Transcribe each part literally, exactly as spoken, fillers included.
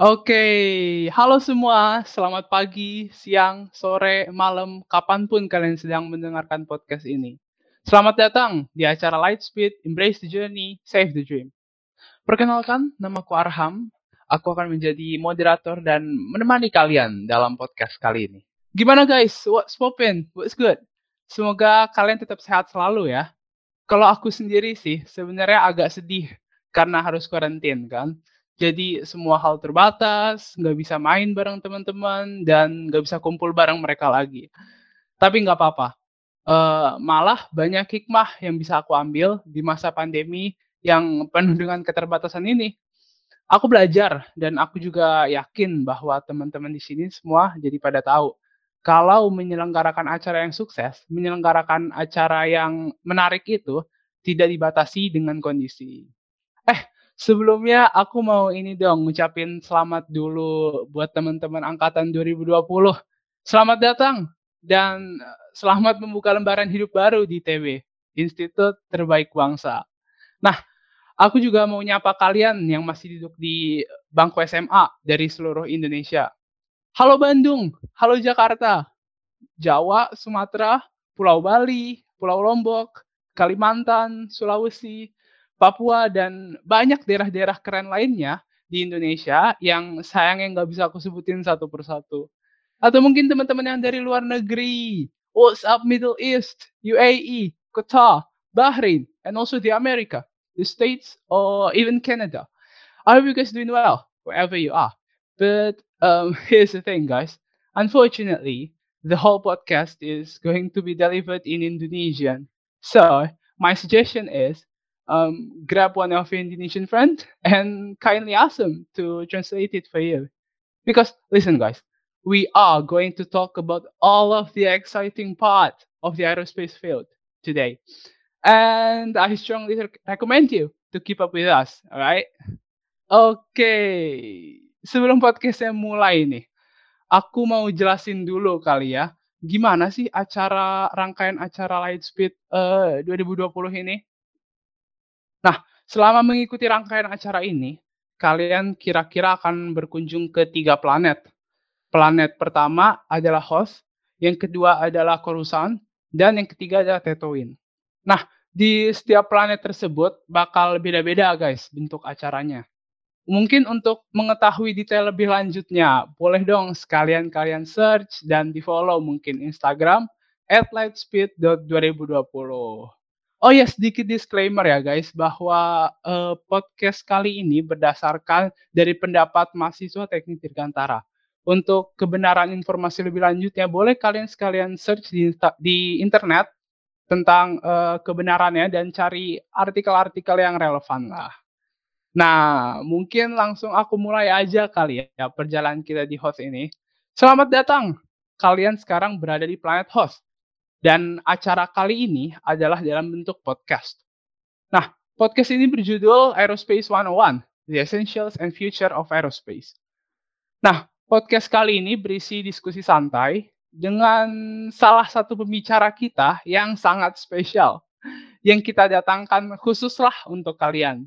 Oke, halo semua. Selamat pagi, siang, sore, malam, kapanpun kalian sedang mendengarkan podcast ini. Selamat datang di acara Lightspeed, Embrace the Journey, Save the Dream. Perkenalkan, namaku Arham. Aku akan menjadi moderator dan menemani kalian dalam podcast kali ini. Gimana guys? What's poppin'? What's good? Semoga kalian tetap sehat selalu ya. Kalau aku sendiri sih, sebenarnya agak sedih karena harus karantin kan. Jadi semua hal terbatas, nggak bisa main bareng teman-teman, dan nggak bisa kumpul bareng mereka lagi. Tapi nggak apa-apa. E, malah banyak hikmah yang bisa aku ambil di masa pandemi yang penuh dengan keterbatasan ini. Aku belajar, dan aku juga yakin bahwa teman-teman di sini semua jadi pada tahu. Kalau menyelenggarakan acara yang sukses, menyelenggarakan acara yang menarik itu tidak dibatasi dengan kondisi. Eh, sebelumnya aku mau ini dong ngucapin selamat dulu buat teman-teman angkatan dua ribu dua puluh. Selamat datang dan selamat membuka lembaran hidup baru di I T B, Institut Terbaik Wangsa. Nah, aku juga mau nyapa kalian yang masih duduk di bangku S M A dari seluruh Indonesia. Halo Bandung, halo Jakarta, Jawa, Sumatera, Pulau Bali, Pulau Lombok, Kalimantan, Sulawesi, Papua, dan banyak daerah-daerah keren lainnya di Indonesia yang sayangnya nggak bisa aku sebutin satu persatu. Atau mungkin teman-teman yang dari luar negeri, what's up Middle East, U A E, Qatar, Bahrain, and also the America, the States, or even Canada. I hope you guys doing well, wherever you are. But um, here's the thing, guys. Unfortunately, the whole podcast is going to be delivered in Indonesian. So my suggestion is, Um, grab one of your Indonesian friends and kindly ask them to translate it for you. Because, listen guys, we are going to talk about all of the exciting parts of the aerospace field today. And I strongly rec- recommend you to keep up with us, alright? Okay, sebelum podcastnya mulai nih, aku mau jelasin dulu kali ya, gimana sih acara rangkaian acara Lightspeed uh, dua ribu dua puluh ini? Nah, selama mengikuti rangkaian acara ini, kalian kira-kira akan berkunjung ke tiga planet. Planet pertama adalah Host, yang kedua adalah Coruscant, dan yang ketiga adalah Tatooine. Nah, di setiap planet tersebut bakal beda-beda guys bentuk acaranya. Mungkin untuk mengetahui detail lebih lanjutnya, boleh dong sekalian kalian search dan di-follow mungkin Instagram at lightspeed dot dua ribu dua puluh. Oh ya, sedikit disclaimer ya guys, bahwa eh, podcast kali ini berdasarkan dari pendapat mahasiswa Teknik Dirgantara. Untuk kebenaran informasi lebih lanjutnya, boleh kalian sekalian search di, di internet tentang eh, kebenarannya dan cari artikel-artikel yang relevan lah. Nah, mungkin langsung aku mulai aja kali ya perjalanan kita di Host ini. Selamat datang, kalian sekarang berada di planet Host. Dan acara kali ini adalah dalam bentuk podcast. Nah, podcast ini berjudul Aerospace seratus satu, The Essentials and Future of Aerospace. Nah, podcast kali ini berisi diskusi santai dengan salah satu pembicara kita yang sangat spesial, yang kita datangkan khususlah untuk kalian.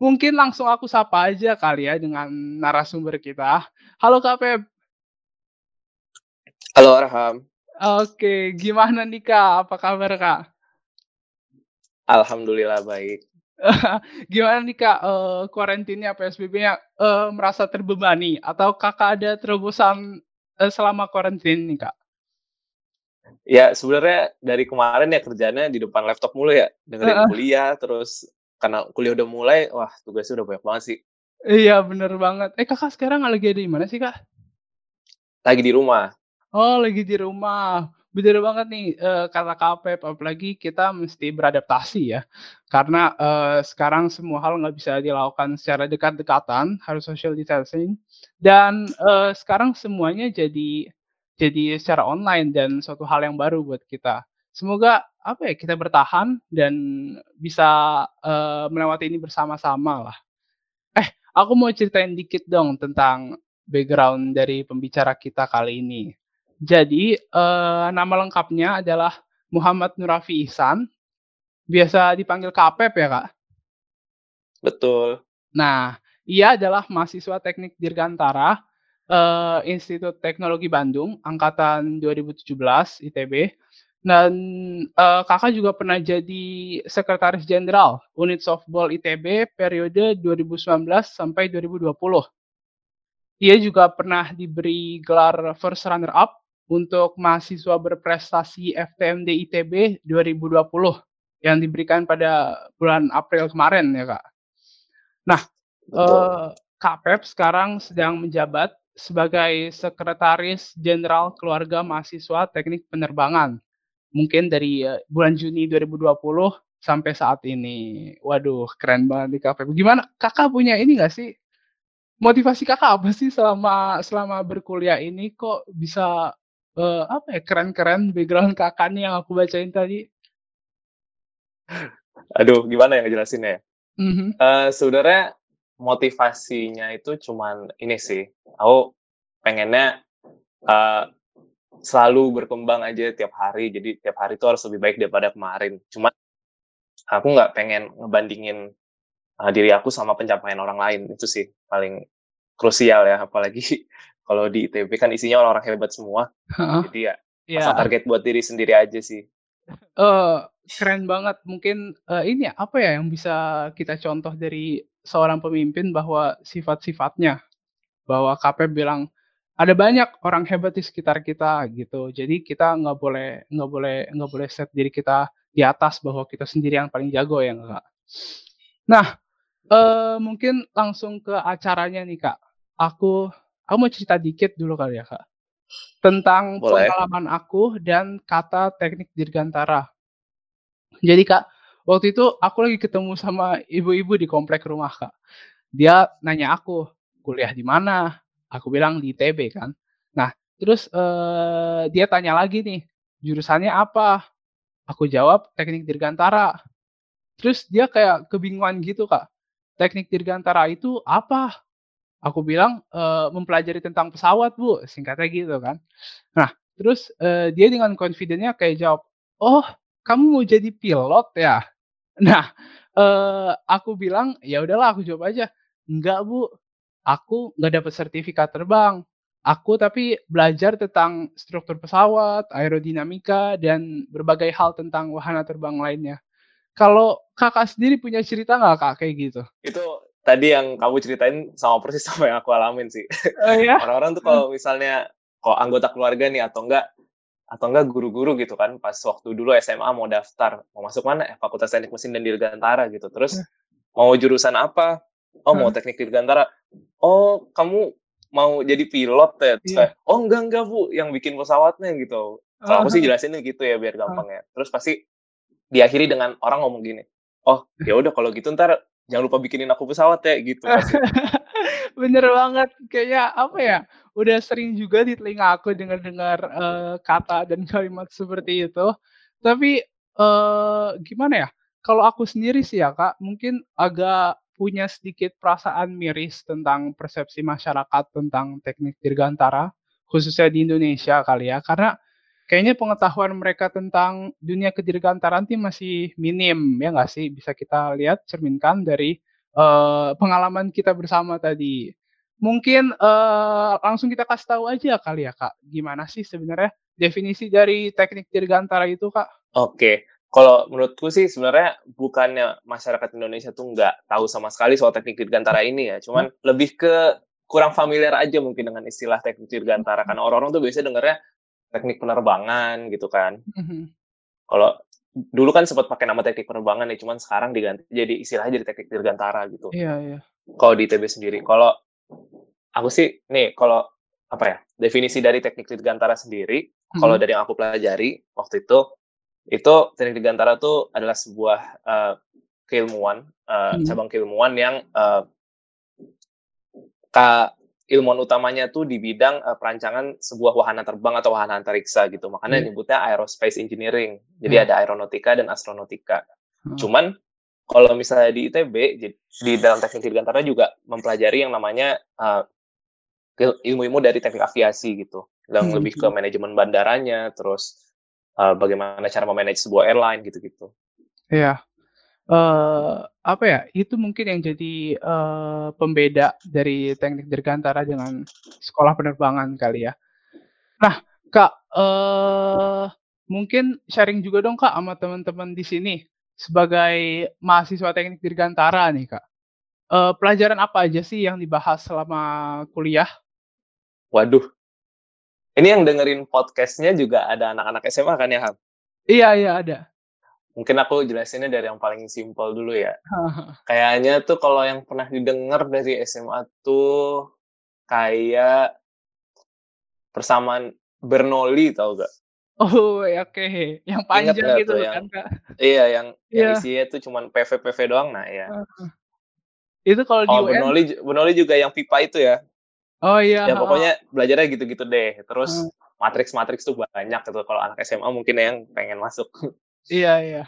Mungkin langsung aku sapa aja kali ya dengan narasumber kita. Halo Kapep. Halo Arham. Oke, gimana nih Kak? Apa kabar Kak? Alhamdulillah baik. Gimana nih Kak, uh, kuarantinnya, P S B B-nya uh, merasa terbebani? Atau Kakak ada terobosan uh, selama kuarantin nih Kak? Ya sebenarnya dari kemarin ya kerjanya di depan laptop mulu ya. Dengerin uh, kuliah, terus karena kuliah udah mulai, wah tugasnya udah banyak banget sih. Iya bener banget. Eh Kakak sekarang lagi ada di mana sih Kak? Lagi di rumah. Oh, lagi di rumah. Bener banget nih uh, kata Kapep, apalagi kita mesti beradaptasi ya. Karena uh, sekarang semua hal nggak bisa dilakukan secara dekat-dekatan, harus social distancing. Dan uh, sekarang semuanya jadi jadi secara online dan suatu hal yang baru buat kita. Semoga apa ya kita bertahan dan bisa uh, melewati ini bersama-sama lah. Eh, aku mau ceritain dikit dong tentang background dari pembicara kita kali ini. Jadi eh, nama lengkapnya adalah Muhammad Nurafi Ihsan, biasa dipanggil Kapep ya Kak? Betul. Nah, Ia adalah mahasiswa Teknik Dirgantara uh, Institut Teknologi Bandung angkatan dua ribu tujuh belas I T B, dan uh, kakak juga pernah jadi sekretaris jenderal unit softball I T B periode dua ribu sembilan belas sampai dua ribu dua puluh. Ia juga pernah diberi gelar first runner up untuk mahasiswa berprestasi F T M D I T B dua ribu dua puluh yang diberikan pada bulan April kemarin ya, Kak. Nah, eh, Kapep sekarang sedang menjabat sebagai sekretaris jenderal keluarga mahasiswa Teknik Penerbangan. Mungkin dari eh, bulan Juni dua ribu dua puluh sampai saat ini. Waduh, keren banget di Kapep. Gimana? Kakak punya ini nggak sih? Motivasi kakak apa sih selama selama berkuliah ini, kok bisa uh, apa ya, keren-keren background kakak nih yang aku bacain tadi? Aduh, gimana ya ngejelasinnya ya? Mm-hmm. Uh, sebenarnya motivasinya itu cuman ini sih, aku pengennya uh, selalu berkembang aja tiap hari, jadi tiap hari itu harus lebih baik daripada kemarin. Cuman aku nggak pengen ngebandingin Uh, diri aku sama pencapaian orang lain. Itu sih paling krusial ya, apalagi kalau di I T B kan isinya orang-orang hebat semua. Huh? Jadi ya, yeah, pasang target buat diri sendiri aja sih. Uh, keren banget. Mungkin uh, ini ya, apa ya yang bisa kita contoh dari seorang pemimpin, bahwa sifat-sifatnya, bahwa Kapep bilang ada banyak orang hebat di sekitar kita gitu. Jadi kita nggak boleh nggak boleh nggak boleh set diri kita di atas, bahwa kita sendiri yang paling jago ya, Kak. Nah, Uh, mungkin langsung ke acaranya nih, Kak. Aku aku mau cerita dikit dulu kali ya, Kak, tentang Boleh. pengalaman aku dan kata Teknik Dirgantara. Jadi, Kak, waktu itu aku lagi ketemu sama ibu-ibu di komplek rumah, Kak. Dia nanya aku kuliah di mana. Aku bilang di I T B kan. Nah, terus uh, dia tanya lagi nih, jurusannya apa? Aku jawab Teknik Dirgantara. Terus dia kayak kebingungan gitu, Kak. Teknik Dirgantara itu apa? Aku bilang e, mempelajari tentang pesawat, Bu, singkatnya gitu kan. Nah, terus e, dia dengan confidentnya kayak jawab, oh, kamu mau jadi pilot ya? Nah, e, aku bilang ya udahlah, aku jawab aja, enggak, Bu, aku nggak dapat sertifikat terbang. Aku tapi belajar tentang struktur pesawat, aerodinamika, dan berbagai hal tentang wahana terbang lainnya. Kalau kakak sendiri punya cerita nggak, Kak, kayak gitu? Itu tadi yang kamu ceritain sama persis sama yang aku alamin sih. Oh, iya? Orang-orang tuh kalau misalnya, kalau anggota keluarga nih atau enggak, atau enggak guru-guru gitu kan, pas waktu dulu S M A mau daftar, mau masuk mana? Eh, Fakultas Teknik Mesin dan Dirgantara gitu. Terus mau jurusan apa? Oh, mau Teknik Dirgantara. Oh, kamu mau jadi pilot ya? Yeah. Oh, enggak-enggak, Bu, yang bikin pesawatnya gitu. Kalau aku sih jelasinnya gitu ya, biar gampang ya. Terus pasti diakhiri dengan orang ngomong gini, oh ya udah kalau gitu ntar jangan lupa bikinin aku pesawat ya gitu. Bener banget, kayaknya apa ya, udah sering juga di telinga aku dengar-dengar uh, kata dan kalimat seperti itu. Tapi uh, gimana ya, kalau aku sendiri sih ya, Kak, mungkin agak punya sedikit perasaan miris tentang persepsi masyarakat tentang Teknik Dirgantara, khususnya di Indonesia kali ya, karena kayaknya pengetahuan mereka tentang dunia kedirgantaraan itu masih minim, ya nggak sih? Bisa kita lihat, cerminkan dari uh, pengalaman kita bersama tadi. Mungkin uh, langsung kita kasih tahu aja kali ya, Kak. Gimana sih sebenarnya definisi dari Teknik Dirgantara itu, Kak? Oke, kalau menurutku sih sebenarnya bukannya masyarakat Indonesia tuh nggak tahu sama sekali soal Teknik Dirgantara ini ya. Cuman hmm. lebih ke kurang familiar aja mungkin dengan istilah Teknik Dirgantara. Karena orang-orang tuh biasanya dengarnya Teknik Penerbangan gitu kan. Mm-hmm. Kalau dulu kan sempat pakai nama Teknik Penerbangan ya, cuman sekarang diganti jadi istilahnya jadi Teknik Dirgantara gitu. Iya, yeah, iya. Yeah. Kalau di I T B sendiri, kalau aku sih nih, kalau apa ya, definisi dari Teknik Dirgantara sendiri, mm-hmm. kalau dari yang aku pelajari waktu itu, itu Teknik Dirgantara tuh adalah sebuah uh, keilmuan, uh, mm-hmm. cabang keilmuan yang uh, ka ilmuwan utamanya tuh di bidang uh, perancangan sebuah wahana terbang atau wahana antariksa gitu. Makanya hmm. nyebutnya aerospace engineering. Jadi hmm. ada aeronautika dan astronautika. Hmm. Cuman kalau misalnya di I T B, di dalam Teknik Dirgantara juga mempelajari yang namanya uh, ilmu-ilmu dari teknik aviasi gitu. Dan hmm. lebih ke manajemen bandaranya, terus uh, bagaimana cara memanage sebuah airline gitu-gitu. Iya. Uh, apa ya, itu mungkin yang jadi uh, pembeda dari teknik dirgantara dengan sekolah penerbangan kali ya. Nah, Kak, uh, mungkin sharing juga dong Kak sama teman-teman di sini sebagai mahasiswa teknik dirgantara nih Kak. Uh, pelajaran apa aja sih yang dibahas selama kuliah? Waduh, ini yang dengerin podcastnya juga ada anak-anak S M A kan ya, Ham? Iya, iya ada. Mungkin aku jelasinnya dari yang paling simpel dulu ya. Kayaknya tuh kalau yang pernah didengar dari S M A tuh kayak persamaan Bernoulli, tau gak? Oh, oke. Okay. Yang panjang gitu tuh, kan, yang, Kak? Iya, yang, yeah. yang isinya tuh cuman P V P V doang, nah ya. Itu kalau oh, di U N? Bernoulli, Bernoulli juga yang pipa itu ya. Oh iya. Ya pokoknya belajarnya gitu-gitu deh. Terus matriks-matriks tuh banyak gitu. Kalau anak S M A mungkin yang pengen masuk. Iya, iya.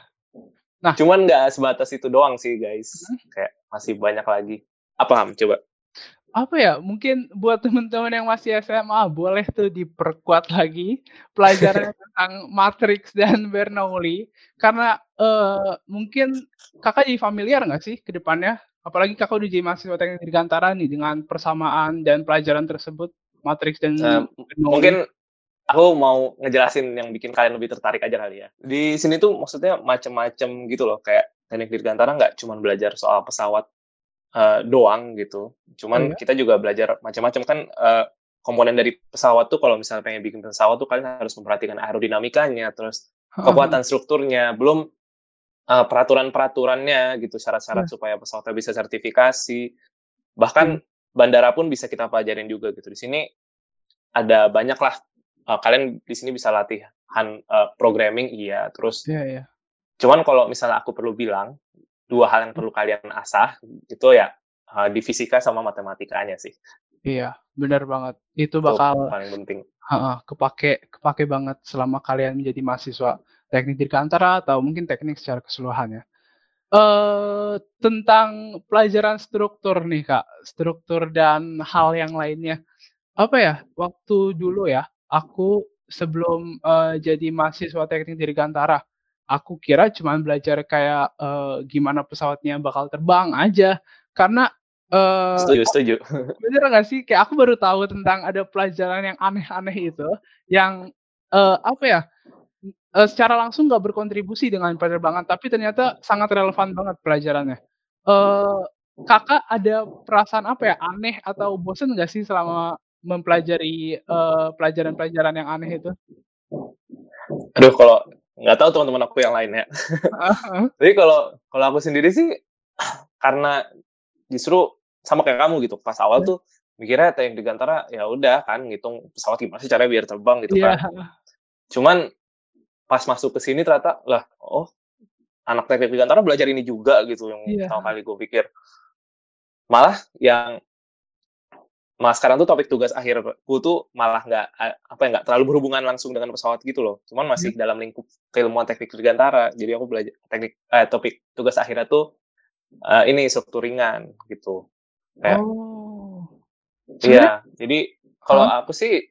Nah, cuman nggak sebatas itu doang sih, guys. Hmm? Kayak masih banyak lagi. Apa, Ham? Coba. Apa ya? Mungkin buat teman-teman yang masih S M A, boleh tuh diperkuat lagi pelajaran tentang matriks dan Bernoulli. Karena uh, mungkin kakak jadi familiar nggak sih ke depannya? Apalagi kakak udah jadi mahasiswa teknik dirgantara nih dengan persamaan dan pelajaran tersebut, matriks dan uh, mungkin aku mau ngejelasin yang bikin kalian lebih tertarik aja kali ya. Di sini tuh maksudnya macam-macam gitu loh, kayak teknik dirgantara nggak cuma belajar soal pesawat uh, doang gitu. Cuman oh, ya? Kita juga belajar macam-macam kan uh, komponen dari pesawat tuh kalau misalnya pengen bikin pesawat tuh kalian harus memperhatikan aerodinamikanya, terus kekuatan strukturnya, belum Uh, peraturan-peraturannya gitu, syarat-syarat hmm. supaya pesawatnya bisa sertifikasi, bahkan hmm. bandara pun bisa kita pelajarin juga gitu. Di sini ada banyak lah, uh, kalian di sini bisa latihan uh, programming, iya, terus yeah, yeah. cuman kalau misalnya aku perlu bilang dua hal yang perlu kalian asah itu ya uh, di fisika sama matematikanya sih. Iya, benar banget, itu bakal oh, paling penting. uh, uh, kepake kepake banget selama kalian menjadi mahasiswa teknik dirgantara atau mungkin teknik secara keseluruhannya. Uh, tentang pelajaran struktur nih Kak, struktur dan hal yang lainnya. Apa ya, waktu dulu ya, aku sebelum uh, jadi mahasiswa teknik dirgantara, aku kira cuma belajar kayak uh, gimana pesawatnya bakal terbang aja. Karena uh, setuju, setuju. Bener gak sih? Kayak aku baru tahu tentang ada pelajaran yang aneh-aneh itu, yang uh, apa ya, Uh, secara langsung nggak berkontribusi dengan penerbangan, tapi ternyata sangat relevan banget pelajarannya. Uh, kakak ada perasaan apa ya, aneh atau bosan nggak sih selama mempelajari uh, pelajaran-pelajaran yang aneh itu? Aduh, kalau nggak tahu teman-teman aku yang lain ya. Uh-huh. Jadi kalau kalau aku sendiri sih, karena justru sama kayak kamu gitu, pas awal uh-huh. tuh mikirnya teknik dirgantara ya udah kan, ngitung pesawat gimana sih caranya biar terbang gitu yeah. kan. Cuman pas masuk ke sini ternyata lah, oh anak teknik dirgantara belajar ini juga gitu, yang yeah. pertama kali gue pikir. Malah yang malah sekarang tuh topik tugas akhirku tuh malah nggak apa ya nggak terlalu berhubungan langsung dengan pesawat gitu loh, cuman masih yeah. dalam lingkup keilmuan teknik dirgantara. Jadi aku belajar teknik eh, topik tugas akhirnya tuh uh, ini struktur ringan gitu. Kayak, oh. Iya. Jadi kalau huh? aku sih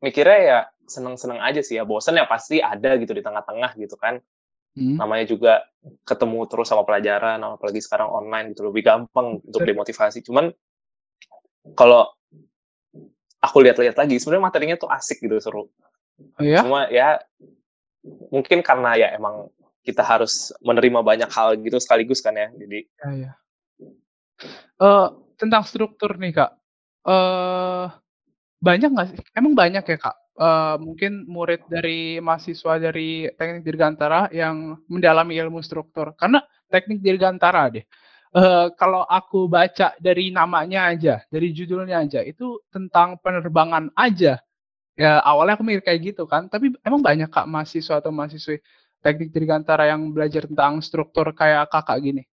mikirnya ya seneng-seneng aja sih ya, bosen ya pasti ada gitu di tengah-tengah gitu kan. hmm. Namanya juga ketemu terus sama pelajaran, apalagi sekarang online gitu, lebih gampang untuk dimotivasi. Cuman kalau aku lihat-lihat lagi sebenarnya materinya tuh asik gitu, seru. Oh, ya? Cuma ya mungkin karena ya emang kita harus menerima banyak hal gitu sekaligus kan ya, jadi oh, ya. Uh, tentang struktur nih Kak, uh, banyak nggak sih, emang banyak ya Kak, Uh, mungkin murid dari mahasiswa dari teknik dirgantara yang mendalami ilmu struktur? Karena teknik dirgantara deh, uh, kalau aku baca dari namanya aja, dari judulnya aja, itu tentang penerbangan aja. Ya, awalnya aku mikir kayak gitu kan, tapi emang banyak Kak mahasiswa atau mahasiswi teknik dirgantara yang belajar tentang struktur kayak kakak gini?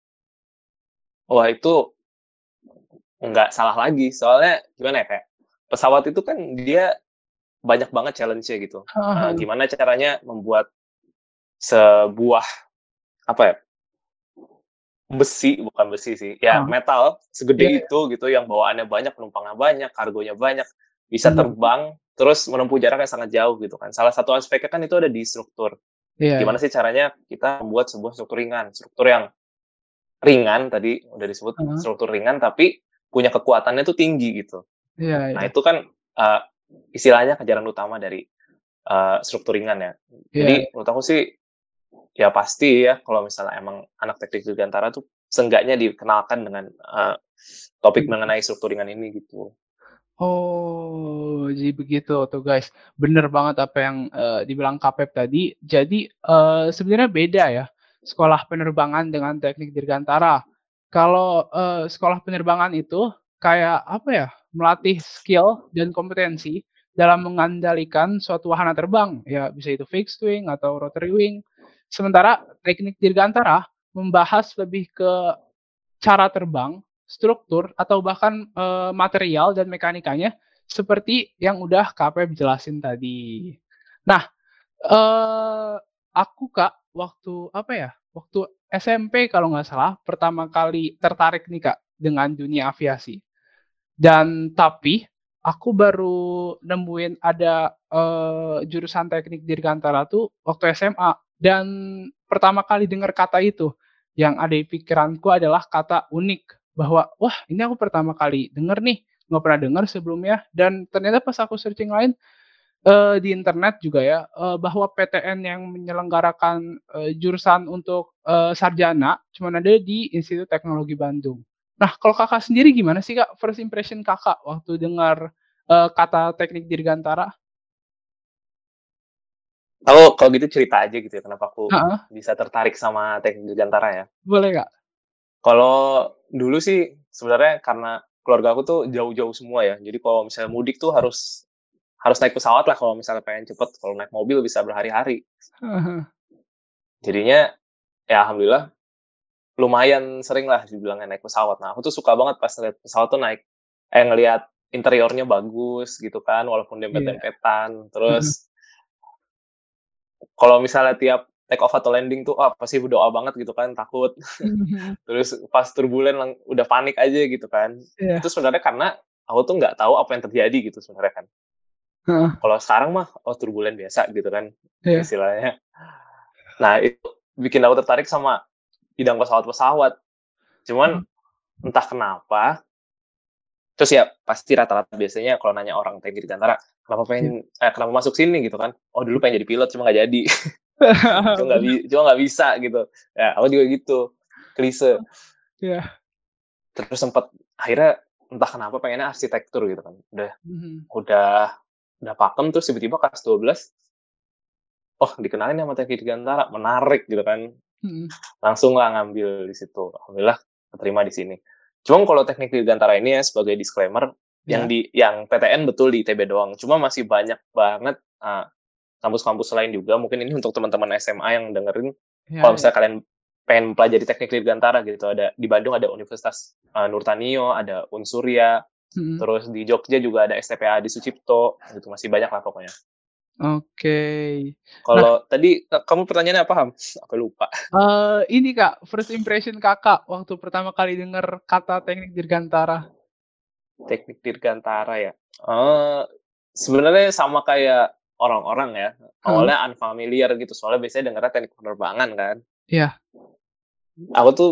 Wah itu nggak salah lagi, soalnya gimana ya, kayak pesawat itu kan dia banyak banget challenge-nya gitu. Uh, gimana caranya membuat sebuah apa ya? Besi, bukan besi sih. Ya, uh. metal segede yeah. itu gitu, yang bawaannya banyak, penumpangnya banyak, kargonya banyak, bisa terbang, uh. terus menempuh jarak yang sangat jauh gitu kan. Salah satu aspeknya kan itu ada di struktur. Yeah. Gimana sih caranya kita membuat sebuah struktur ringan, struktur yang ringan tadi udah disebut, uh-huh. struktur ringan tapi punya kekuatannya tuh tinggi gitu. Yeah, nah yeah. itu kan uh, istilahnya kejaran utama dari uh, struktur ringan ya. Yeah. Jadi menurut aku sih ya pasti ya kalau misalnya emang anak teknik dirgantara tuh seenggaknya dikenalkan dengan uh, topik yeah. mengenai struktur ringan ini gitu. Oh, jadi begitu tuh guys. Bener banget apa yang uh, dibilang Kapep tadi. Jadi uh, sebenarnya beda ya sekolah penerbangan dengan teknik dirgantara. Kalau uh, sekolah penerbangan itu kayak apa ya? Melatih skill dan kompetensi dalam mengendalikan suatu wahana terbang. Ya bisa itu fixed wing atau rotary wing. Sementara teknik dirgantara membahas lebih ke cara terbang, struktur atau bahkan e, material dan mekanikanya seperti yang udah Kapep jelasin tadi. Nah, e, aku Kak waktu apa ya? Waktu S M P kalau nggak salah pertama kali tertarik nih Kak dengan dunia aviasi. Dan tapi aku baru nemuin ada e, jurusan teknik dirgantara tuh waktu S M A dan pertama kali dengar kata itu yang ada di pikiranku adalah kata unik. Bahwa, wah ini aku pertama kali denger nih, nggak pernah denger sebelumnya. Dan ternyata pas aku searching lain, uh, di internet juga ya, uh, bahwa P T N yang menyelenggarakan uh, jurusan untuk uh, sarjana, cuma ada di Institut Teknologi Bandung. Nah, kalau kakak sendiri gimana sih kak, first impression kakak waktu dengar uh, kata teknik dirgantara? Kalau, kalau gitu cerita aja gitu ya, kenapa aku uh-huh. bisa tertarik sama teknik dirgantara ya. Boleh kak. Kalau dulu sih sebenarnya karena keluarga aku tuh jauh-jauh semua ya. Jadi kalau misalnya mudik tuh harus harus naik pesawat lah kalau misalnya pengen cepet. Kalau naik mobil bisa berhari-hari. Uh-huh. Jadinya ya alhamdulillah lumayan sering lah dibilangnya naik pesawat. Nah aku tuh suka banget pas ngeliat pesawat tuh naik. Eh ngeliat interiornya bagus gitu kan walaupun dempet-dempetan. Yeah. Terus uh-huh. kalau misalnya tiap take off atau landing tuh, oh pasti berdoa banget gitu kan, takut. Mm-hmm. Terus pas turbulen lang- udah panik aja gitu kan. Yeah. Itu sebenarnya karena aku tuh nggak tahu apa yang terjadi gitu sebenarnya kan. Uh. Kalau sekarang mah, oh turbulen biasa gitu kan yeah. istilahnya. Nah itu bikin aku tertarik sama bidang pesawat-pesawat. Cuman mm. entah kenapa, terus ya pasti rata-rata biasanya kalau nanya orang teknik dirgantara, kenapa pengen, yeah. eh, kenapa masuk sini gitu kan. Oh dulu pengen jadi pilot, cuma nggak jadi. Cuma nggak bi- cuma nggak bisa gitu ya aku juga gitu klise yeah. terus sempat akhirnya entah kenapa pengennya arsitektur gitu kan udah mm-hmm. udah udah pakem terus tiba-tiba kelas dua belas oh dikenalin sama teknik dirgantara menarik gitu kan mm-hmm. langsung lah ngambil di situ alhamdulillah keterima di sini cuma kalau teknik dirgantara ini ya sebagai disclaimer yeah. yang di yang P T N betul di I T B doang cuma masih banyak banget uh, kampus-kampus lain juga, mungkin ini untuk teman-teman S M A yang dengerin, ya, kalau misalnya ya. Kalian pengen mempelajari teknik dirgantara gitu, ada di Bandung ada Universitas uh, Nurtanio, ada Unsurya, hmm. terus di Jogja juga ada S T P A di Sucipto, gitu masih banyak lah pokoknya. Oke. Okay. Kalau nah, tadi kamu pertanyaannya apa, Ham? Aku lupa. Uh, ini Kak, first impression kakak waktu pertama kali dengar kata teknik dirgantara. Teknik dirgantara ya. Uh, sebenarnya sama kayak orang-orang ya, awalnya hmm. unfamiliar gitu, soalnya biasanya dengarnya teknik penerbangan kan. Iya. Yeah. Aku tuh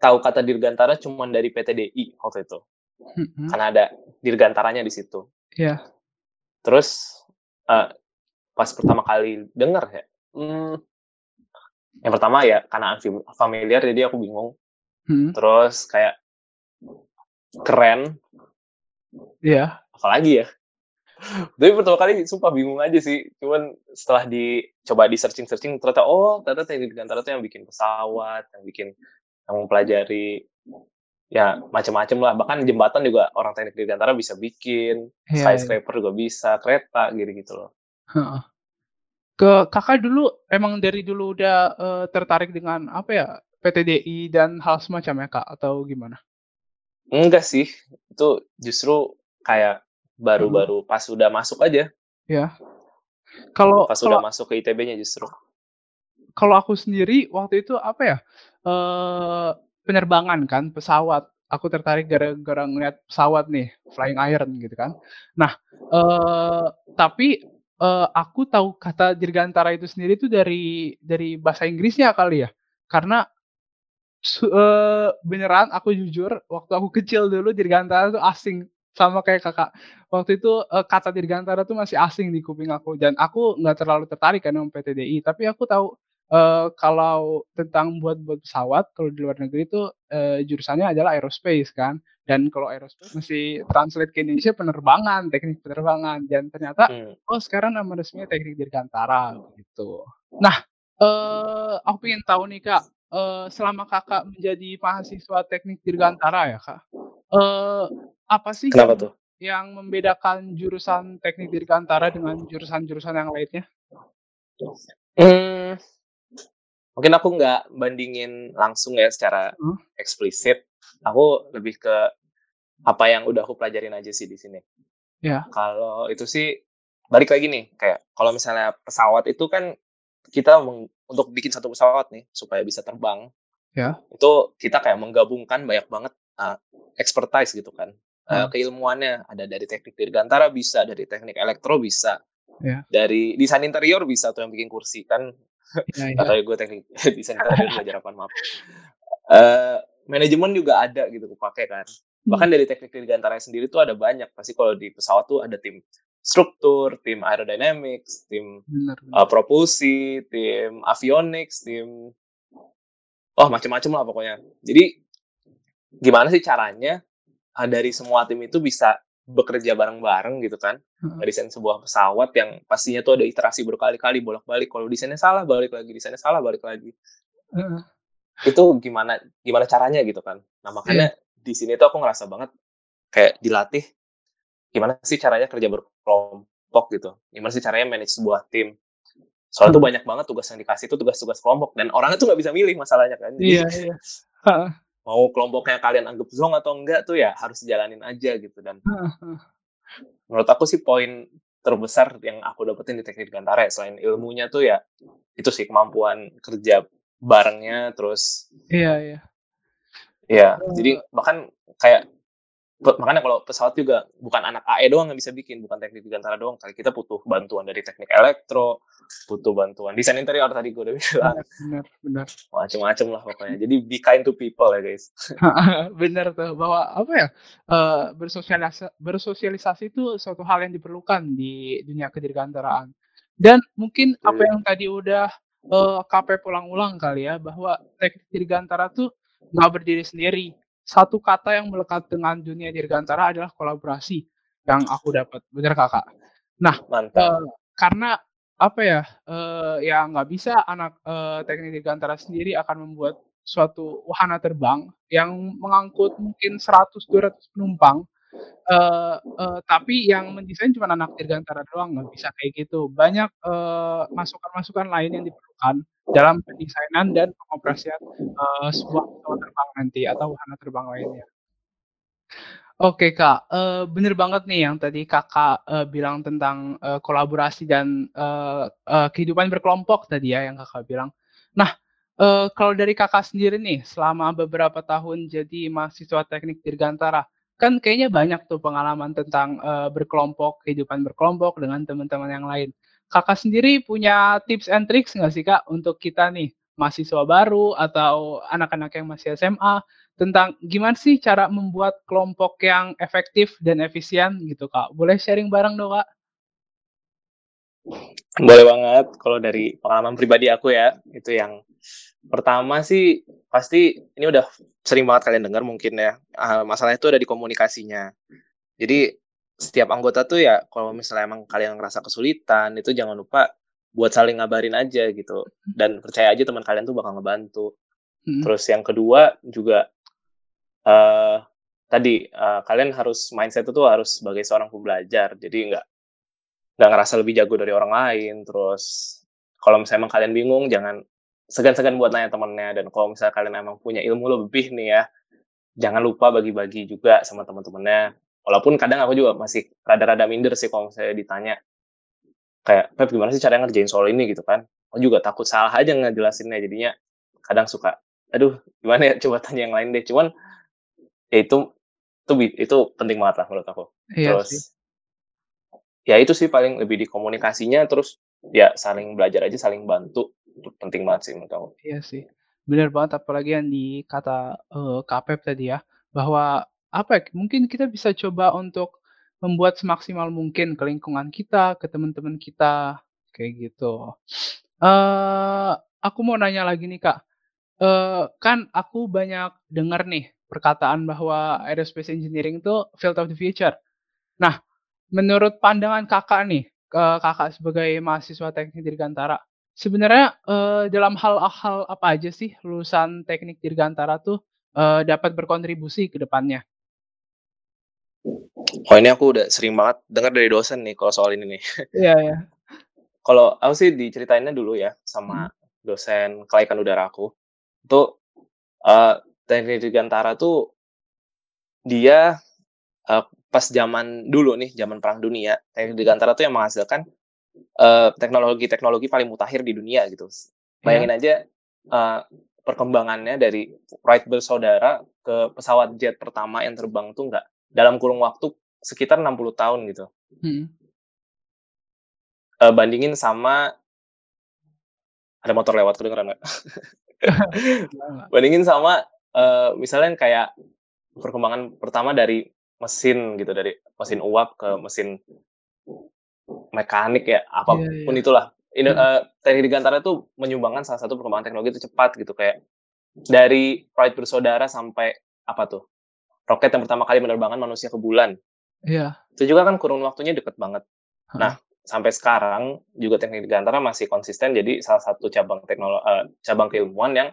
tahu kata dirgantara cuma dari P T D I waktu itu, hmm. karena ada dirgantaranya di situ. Iya. Yeah. Terus uh, pas pertama kali dengar ya, hmm, yang pertama ya karena unfamiliar jadi aku bingung. Hmm. Terus kayak keren. Iya. Yeah. Apalagi ya. Tapi pertama kali sumpah bingung aja sih. Cuman setelah dicoba di searching-searching ternyata oh ternyata teknik dirgantara itu yang bikin pesawat, yang bikin yang mempelajari ya macam-macam lah. Bahkan jembatan juga orang teknik dirgantara bisa bikin, yeah, skyscraper yeah. juga bisa, kereta gitu-gitu loh. Huh. Ke kakak dulu emang dari dulu udah uh, tertarik dengan apa ya P T D I dan hal semacamnya kak atau gimana? Enggak sih, itu justru kayak baru-baru pas sudah masuk aja. Ya. Kalau pas sudah masuk ke I T B-nya justru. Kalau aku sendiri waktu itu apa ya? E, penerbangan kan, pesawat. Aku tertarik gara-gara ngeliat pesawat nih, flying iron gitu kan. Nah, e, tapi e, aku tahu kata dirgantara itu sendiri itu dari dari bahasa Inggrisnya kali ya. Karena uh, beneran aku jujur, waktu aku kecil dulu Dirgantara tuh asing, sama kayak kakak. Waktu itu uh, kata Dirgantara tuh masih asing di kuping aku, dan aku nggak terlalu tertarik kan dengan P T D I, tapi aku tahu Uh, kalau tentang buat-buat pesawat, kalau di luar negeri itu uh, jurusannya adalah aerospace kan, dan kalau aerospace masih translate ke Indonesia penerbangan, teknik penerbangan, dan ternyata hmm. oh sekarang nama resminya Teknik Dirgantara gitu. Nah, uh, aku pengen tahu nih kak, uh, selama kakak menjadi mahasiswa Teknik Dirgantara ya kak, uh, apa sih yang, yang membedakan jurusan Teknik Dirgantara dengan jurusan-jurusan yang lainnya? Hmm. Mungkin aku nggak bandingin langsung ya secara eksplisit. Aku lebih ke apa yang udah aku pelajarin aja sih di sini. Ya. Kalau itu sih balik lagi nih, kayak kalau misalnya pesawat itu kan kita meng, untuk bikin satu pesawat nih supaya bisa terbang. Ya. Itu kita kayak menggabungkan banyak banget uh, expertise gitu kan. Hmm. Uh, keilmuannya ada dari teknik Dirgantara bisa, dari teknik elektro bisa. Ya. Dari desain interior bisa tuh yang bikin kursi kan. Ya, ya. Atau gue teknik desain interior belajar apa maaf. Uh, manajemen juga ada gitu kepake kan. Bahkan hmm. dari teknik Dirgantara sendiri tuh ada banyak. Pasti kalau di pesawat tuh ada tim struktur, tim aerodynamics, tim benar, benar. Uh, propulsi, tim avionics, tim oh macam-macam lah pokoknya. Jadi gimana sih caranya uh, dari semua tim itu bisa bekerja bareng-bareng gitu kan, desain sebuah pesawat yang pastinya tuh ada iterasi berkali-kali bolak-balik, kalau desainnya salah balik lagi, desainnya salah balik lagi, uh. itu gimana gimana caranya gitu kan. Nah makanya yeah. di sini tuh aku ngerasa banget kayak dilatih gimana sih caranya kerja berkelompok gitu, gimana sih caranya manage sebuah tim. Soalnya uh. tuh banyak banget tugas yang dikasih tuh tugas-tugas kelompok, dan orangnya tuh nggak bisa milih masalahnya kan. Iya. Yeah, yeah. uh. Mau kelompoknya kalian anggap zonk atau enggak tuh ya harus jalanin aja gitu. Dan menurut aku sih poin terbesar yang aku dapetin di teknik Dirgantara ya, selain ilmunya tuh ya itu sih kemampuan kerja barengnya. Terus iya iya iya uh, jadi bahkan kayak makanya kalau pesawat juga bukan anak A E doang yang bisa bikin, bukan teknik Dirgantara doang, kali kita butuh bantuan dari teknik elektro, butuh bantuan desain interior tadi gue udah bilang. Benar, benar. Macam-macam lah pokoknya. Jadi be kind to people ya guys. Benar tuh, bahwa apa ya, uh, bersosialisasi, bersosialisasi itu suatu hal yang diperlukan di dunia kedirgantaraan. Dan mungkin yeah. apa yang tadi udah uh, K P ulang-ulang kali ya, bahwa teknik Dirgantara tuh nggak berdiri sendiri. Satu kata yang melekat dengan dunia Dirgantara adalah kolaborasi yang aku dapat. Benar kakak. Nah, uh, karena apa ya, uh, ya nggak bisa anak uh, teknik Dirgantara sendiri akan membuat suatu wahana terbang yang mengangkut mungkin seratus sampai dua ratus penumpang, uh, uh, tapi yang mendesain cuma anak Dirgantara doang, nggak bisa kayak gitu. Banyak uh, masukan-masukan lain yang diperlukan dalam pendesainan dan pengoperasian uh, sebuah pesawat terbang nanti atau wahana terbang lainnya. Oke kak, uh, bener banget nih yang tadi kakak uh, bilang tentang uh, kolaborasi dan uh, uh, kehidupan berkelompok tadi ya yang kakak bilang. Nah, uh, kalau dari kakak sendiri nih, selama beberapa tahun jadi mahasiswa teknik Dirgantara, kan kayaknya banyak tuh pengalaman tentang uh, berkelompok, kehidupan berkelompok dengan teman-teman yang lain. Kakak sendiri punya tips and tricks nggak sih kak untuk kita nih, mahasiswa baru atau anak-anak yang masih S M A, tentang gimana sih cara membuat kelompok yang efektif dan efisien gitu kak? Boleh sharing bareng dong kak? Boleh banget. Kalau dari pengalaman pribadi aku ya, itu yang pertama sih pasti ini udah sering banget kalian dengar mungkin ya, masalahnya itu ada di komunikasinya. Jadi setiap anggota tuh ya kalau misalnya emang kalian ngerasa kesulitan itu jangan lupa buat saling ngabarin aja gitu, dan percaya aja teman kalian tuh bakal ngebantu. Hmm. Terus yang kedua juga Uh, tadi uh, kalian harus mindset itu tuh harus sebagai seorang pembelajar, jadi nggak nggak ngerasa lebih jago dari orang lain. Terus kalau misalnya emang kalian bingung jangan segan-segan buat nanya temennya, dan kalau misalnya kalian emang punya ilmu lebih nih ya jangan lupa bagi-bagi juga sama teman-temannya. Walaupun kadang aku juga masih rada-rada minder sih kalau misalnya ditanya kayak Pep gimana sih cara ngerjain soal ini gitu kan, aku juga takut salah aja ngejelasinnya, jadinya kadang suka aduh gimana ya coba tanya yang lain deh. Cuman ya itu, itu itu penting banget lah menurut aku. Iya, terus sih. Ya itu sih paling lebih di komunikasinya, terus ya saling belajar aja, saling bantu, itu penting banget sih menurut aku. Iya sih. benar banget, apalagi yang dikata uh, Kapep tadi ya, bahwa apa? Mungkin kita bisa coba untuk membuat semaksimal mungkin ke lingkungan kita, ke teman-teman kita, kayak gitu. Uh, aku mau nanya lagi nih Kak, uh, kan aku banyak dengar nih perkataan bahwa aerospace engineering itu field of the future. Nah, menurut pandangan kakak nih, kakak sebagai mahasiswa teknik Dirgantara, sebenarnya eh, dalam hal-hal apa aja sih lulusan teknik Dirgantara tuh eh, dapat berkontribusi ke depannya? Oh, ini aku udah sering banget dengar dari dosen nih kalau soal ini nih. Iya, ya. Kalau aku sih diceritainnya dulu ya sama hmm. dosen kelaikan udara aku. Itu eh, teknik Dirgantara tuh dia eh, pas zaman dulu nih, zaman perang dunia, teknik Dirgantara tuh yang menghasilkan uh, teknologi-teknologi paling mutakhir di dunia gitu. Bayangin yeah. aja uh, perkembangannya dari Wright bersaudara ke pesawat jet pertama yang terbang tuh nggak dalam kurung waktu sekitar enam puluh tahun gitu. Hmm. Uh, bandingin sama ada motor lewat, kedengeran nggak? Bandingin sama uh, misalnya kayak perkembangan pertama dari mesin gitu, dari mesin uap ke mesin mekanik ya, apapun yeah, yeah. itulah. Ini, yeah. uh, teknik Dirgantara itu menyumbangkan salah satu perkembangan teknologi itu cepat gitu, kayak dari Wright bersaudara sampai apa tuh? Roket yang pertama kali menerbangkan manusia ke bulan. Iya. Yeah. Itu juga kan kurun waktunya dekat banget. Huh. Nah, sampai sekarang juga teknik Dirgantara masih konsisten jadi salah satu cabang teknologi uh, cabang keilmuan yang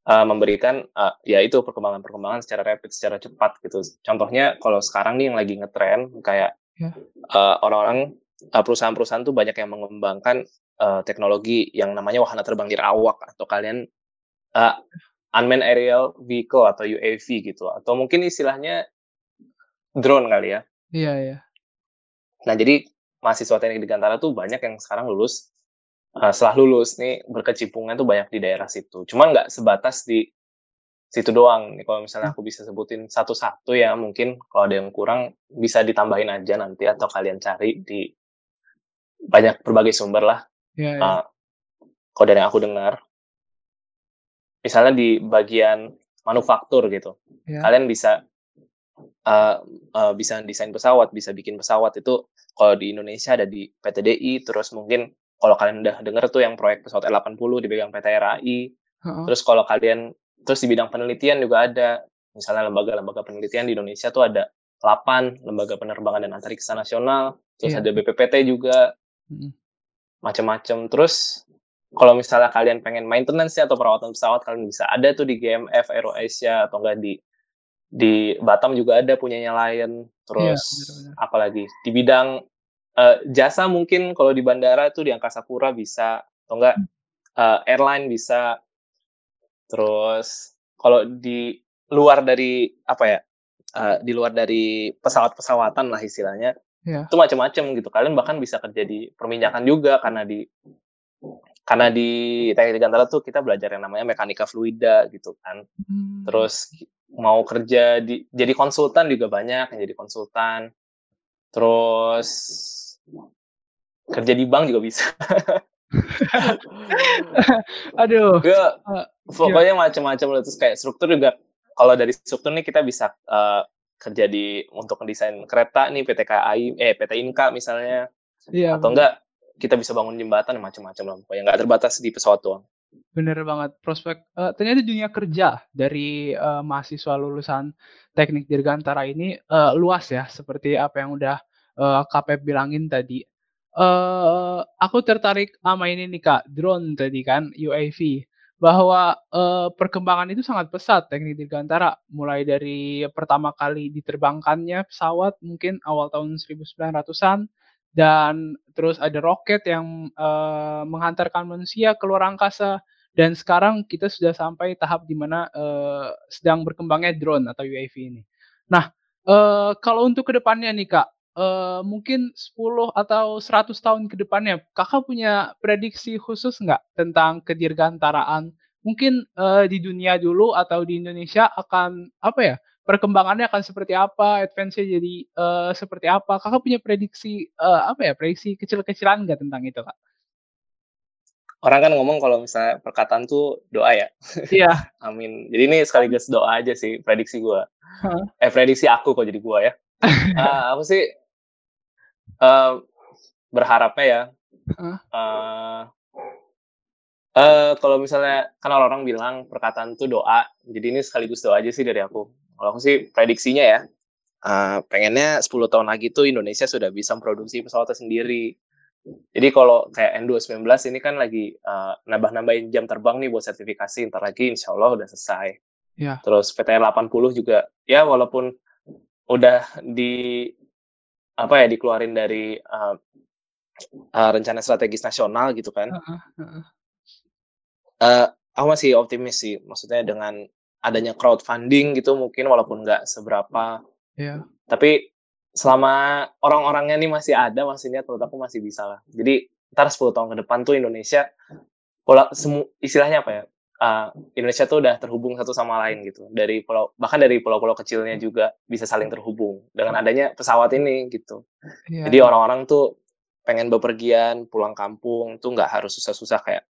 Uh, memberikan uh, ya itu perkembangan-perkembangan secara rapid, secara cepat gitu. Contohnya kalau sekarang nih yang lagi ngetren kayak yeah. uh, orang-orang uh, perusahaan-perusahaan tuh banyak yang mengembangkan uh, teknologi yang namanya wahana terbang nirawak atau kalian uh, Unmanned Aerial Vehicle atau U A V gitu, atau mungkin istilahnya drone kali ya. Iya yeah, iya. Yeah. Nah jadi mahasiswa teknik Dirgantara tuh banyak yang sekarang lulus. Uh, setelah lulus nih berkecimpungnya tuh banyak di daerah situ, cuman nggak sebatas di situ doang. Nih kalau misalnya aku bisa sebutin satu-satu ya, mungkin kalau ada yang kurang bisa ditambahin aja nanti atau kalian cari di banyak berbagai sumber lah. Ya, ya. Uh, kalau dari yang aku dengar, misalnya di bagian manufaktur gitu, ya. Kalian bisa uh, uh, bisa desain pesawat, bisa bikin pesawat itu kalau di Indonesia ada di P T D I, terus mungkin kalau kalian udah dengar tuh yang proyek pesawat L delapan puluh dipegang P T R A I. Uh-huh. Terus kalau kalian, terus di bidang penelitian juga ada. Misalnya lembaga-lembaga penelitian di Indonesia tuh ada LAPAN, Lembaga Penerbangan dan Antariksa Nasional. Terus yeah. ada B P P T juga. Mm. Macam-macam. Terus kalau misalnya kalian pengen maintenance atau perawatan pesawat, kalian bisa ada tuh di G M F, Aero Asia, atau enggak di di Batam juga ada punyanya Lion. Terus yeah, apalagi di bidang Uh, jasa mungkin kalau di bandara tuh di Angkasa Pura bisa, atau enggak uh, airline bisa. Terus kalau di luar dari apa ya, uh, di luar dari pesawat-pesawatan lah istilahnya, yeah. itu macam-macam gitu. Kalian bahkan bisa kerja di perminyakan juga, karena di karena di teknik Dirgantara tuh kita belajar yang namanya mekanika fluida gitu kan. Mm. Terus mau kerja di jadi konsultan juga banyak yang jadi konsultan. Terus kerja di bank juga bisa. Aduh. Ya, pokoknya yeah. macam-macam. Terus kayak struktur juga. Kalau dari struktur nih kita bisa uh, kerja di untuk desain kereta nih P T K A I, eh P T Inka misalnya. Yeah, atau bener. Enggak kita bisa bangun jembatan macam-macam lah. Pokoknya enggak terbatas di pesawat doang. Bener banget prospek. Uh, ternyata dunia kerja dari uh, mahasiswa lulusan teknik Dirgantara ini uh, luas ya, seperti apa yang udah uh, Kapep bilangin tadi. Uh, aku tertarik sama ini nih Kak, drone tadi kan, U A V, bahwa uh, perkembangan itu sangat pesat teknik Dirgantara, mulai dari pertama kali diterbangkannya pesawat mungkin awal tahun sembilan belas ratusan, dan terus ada roket yang uh, menghantarkan manusia ke luar angkasa. Dan sekarang kita sudah sampai tahap di mana uh, sedang berkembangnya drone atau U A V ini. Nah, uh, kalau untuk kedepannya nih Kak, uh, mungkin sepuluh atau seratus tahun kedepannya, Kakak punya prediksi khusus nggak tentang kedirgantaraan? Mungkin uh, di dunia dulu atau di Indonesia akan apa ya? Perkembangannya akan seperti apa? Advance-nya jadi uh, seperti apa? Kakak punya prediksi uh, apa ya? Prediksi kecil-kecilan nggak tentang itu Kak? orang kan ngomong kalau misalnya perkataan tuh doa ya. Iya. Amin. Jadi ini sekaligus doa aja sih prediksi gue. Huh? Eh prediksi aku kok jadi gue ya. uh, aku sih uh, berharapnya ya. Huh? Uh, uh, kalau misalnya kan orang-orang bilang perkataan tuh doa. Jadi ini sekaligus doa aja sih dari aku. Kalau aku sih prediksinya ya. Uh, pengennya sepuluh tahun lagi tuh Indonesia sudah bisa memproduksi pesawatnya sendiri. Jadi kalau kayak N dua sembilan belas ini kan lagi uh, nambah-nambahin jam terbang nih buat sertifikasi, ntar lagi insya Allah udah selesai. Ya. Terus P T delapan puluh juga, ya walaupun udah di apa ya dikeluarin dari uh, uh, rencana strategis nasional gitu kan. Uh, uh, uh. Uh, aku masih optimis sih, maksudnya dengan adanya crowdfunding gitu mungkin walaupun nggak seberapa, ya. Tapi selama orang-orangnya nih masih ada, masih niat, menurut aku masih bisa lah. Jadi ntar sepuluh tahun ke depan tuh Indonesia, pola, semu, istilahnya apa ya, uh, Indonesia tuh udah terhubung satu sama lain gitu. Dari pulau, bahkan dari pulau-pulau kecilnya juga bisa saling terhubung dengan adanya pesawat ini gitu. Ya. Jadi orang-orang tuh pengen bepergian, pulang kampung tuh nggak harus susah-susah kayak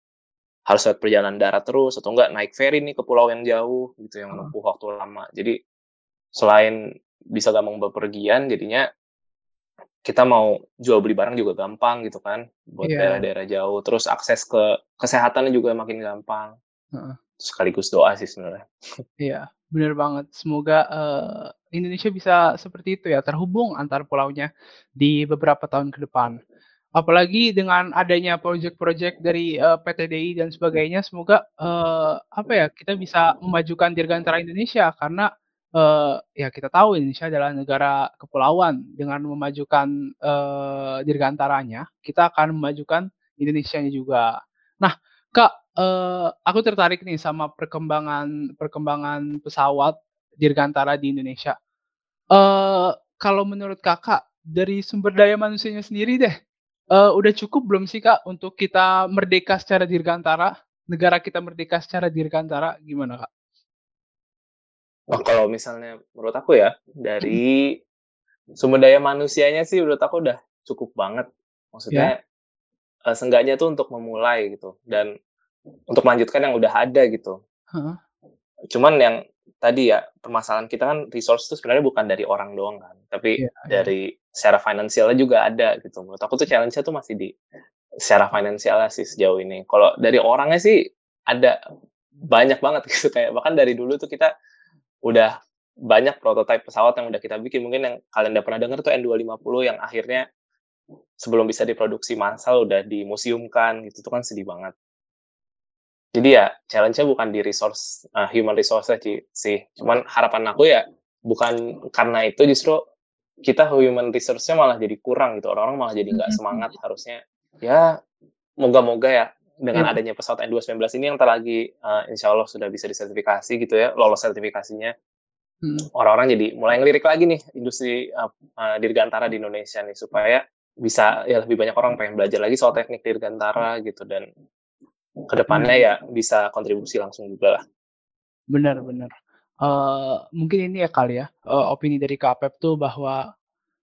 harus lewat perjalanan darat terus atau enggak naik ferry nih ke pulau yang jauh gitu yang menempuh waktu lama. Jadi selain bisa gampang bepergian, jadinya kita mau jual beli barang juga gampang gitu kan buat yeah. daerah-daerah jauh, terus akses ke kesehatannya juga makin gampang. Uh-uh. Sekaligus doa sih sebenarnya. Iya, benar banget. Semoga uh, Indonesia bisa seperti itu ya, terhubung antar pulaunya di beberapa tahun ke depan. Apalagi dengan adanya proyek-proyek dari uh, P T D I dan sebagainya, semoga uh, apa ya kita bisa memajukan Dirgantara Indonesia karena Uh, ya kita tahu Indonesia adalah negara kepulauan. Dengan memajukan uh, dirgantaranya, kita akan memajukan Indonesianya juga. Nah, Kak, uh, aku tertarik nih sama perkembangan perkembangan pesawat dirgantara di Indonesia. Uh, kalau menurut Kakak, dari sumber daya manusianya sendiri deh, uh, udah cukup belum sih Kak untuk kita merdeka secara dirgantara? Negara kita merdeka secara dirgantara, gimana Kak? Nah, kalau misalnya menurut aku ya, dari sumber daya manusianya sih menurut aku udah cukup banget. Maksudnya, yeah. uh, seenggaknya tuh untuk memulai gitu. Dan untuk melanjutkan yang udah ada gitu. Huh? Cuman yang tadi ya, permasalahan kita kan resource itu sebenarnya bukan dari orang doang kan. Tapi yeah, dari yeah. secara finansialnya juga ada gitu. Menurut aku tuh challenge-nya tuh masih di secara finansialnya sih sejauh ini. Kalau dari orangnya sih ada banyak banget gitu. Kayak bahkan dari dulu tuh kita udah banyak prototipe pesawat yang udah kita bikin. Mungkin yang kalian udah pernah dengar tuh N dua lima nol yang akhirnya sebelum bisa diproduksi massal udah dimuseumkan gitu. Itu kan sedih banget. Jadi ya challenge-nya bukan di resource, uh, human resource sih. Cuman harapan aku ya bukan karena itu justru kita human resource-nya malah jadi kurang gitu. Orang-orang malah jadi nggak semangat harusnya. Ya moga-moga ya dengan adanya pesawat N dua sembilan belas ini yang terlagi uh, insya Allah sudah bisa disertifikasi gitu ya, lolos sertifikasinya. Hmm. Orang-orang jadi mulai ngelirik lagi nih industri uh, uh, dirgantara di Indonesia nih, supaya bisa ya lebih banyak orang pengen belajar lagi soal teknik dirgantara gitu, dan kedepannya ya bisa kontribusi langsung juga lah. Benar-benar. Uh, mungkin ini ya kali ya, uh, opini dari Kapep tuh bahwa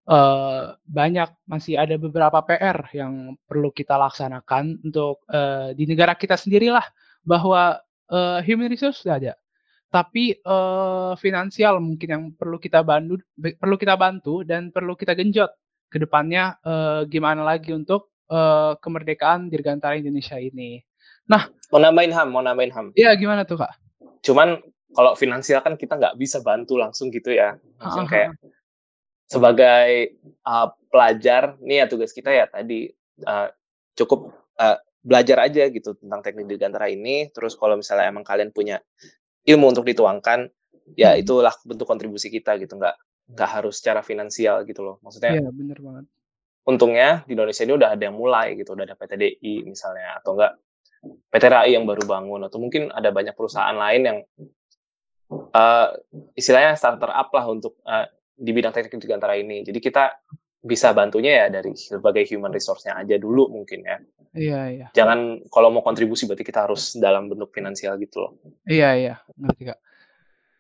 Uh, banyak masih ada beberapa P R yang perlu kita laksanakan untuk uh, di negara kita sendirilah, bahwa uh, human resource sudah ada, tapi uh, finansial mungkin yang perlu kita bantu, perlu kita bantu dan perlu kita genjot ke depannya uh, gimana lagi untuk uh, kemerdekaan dirgantara Indonesia ini. Nah, mau nambahin ham, mau nambahin ham. Iya, gimana tuh Kak? Cuman kalau finansial kan kita nggak bisa bantu langsung gitu ya, langsung kayak sebagai uh, pelajar nih ya tugas kita ya tadi uh, cukup uh, belajar aja gitu tentang teknik dirgantara ini. Terus kalau misalnya emang kalian punya ilmu untuk dituangkan, ya itulah bentuk kontribusi kita gitu, nggak nggak harus secara finansial gitu loh. Maksudnya ya, bener banget. Untungnya di Indonesia ini udah ada yang mulai gitu, udah ada P T D I misalnya, atau enggak P T R A I yang baru bangun, atau mungkin ada banyak perusahaan lain yang uh, istilahnya starter up lah untuk uh, di bidang teknik dirgantara ini. Jadi kita bisa bantunya ya dari sebagai human resource-nya aja dulu mungkin ya. Iya, iya. Jangan kalau mau kontribusi berarti kita harus dalam bentuk finansial gitu loh. Iya, iya. Ngerti Kak.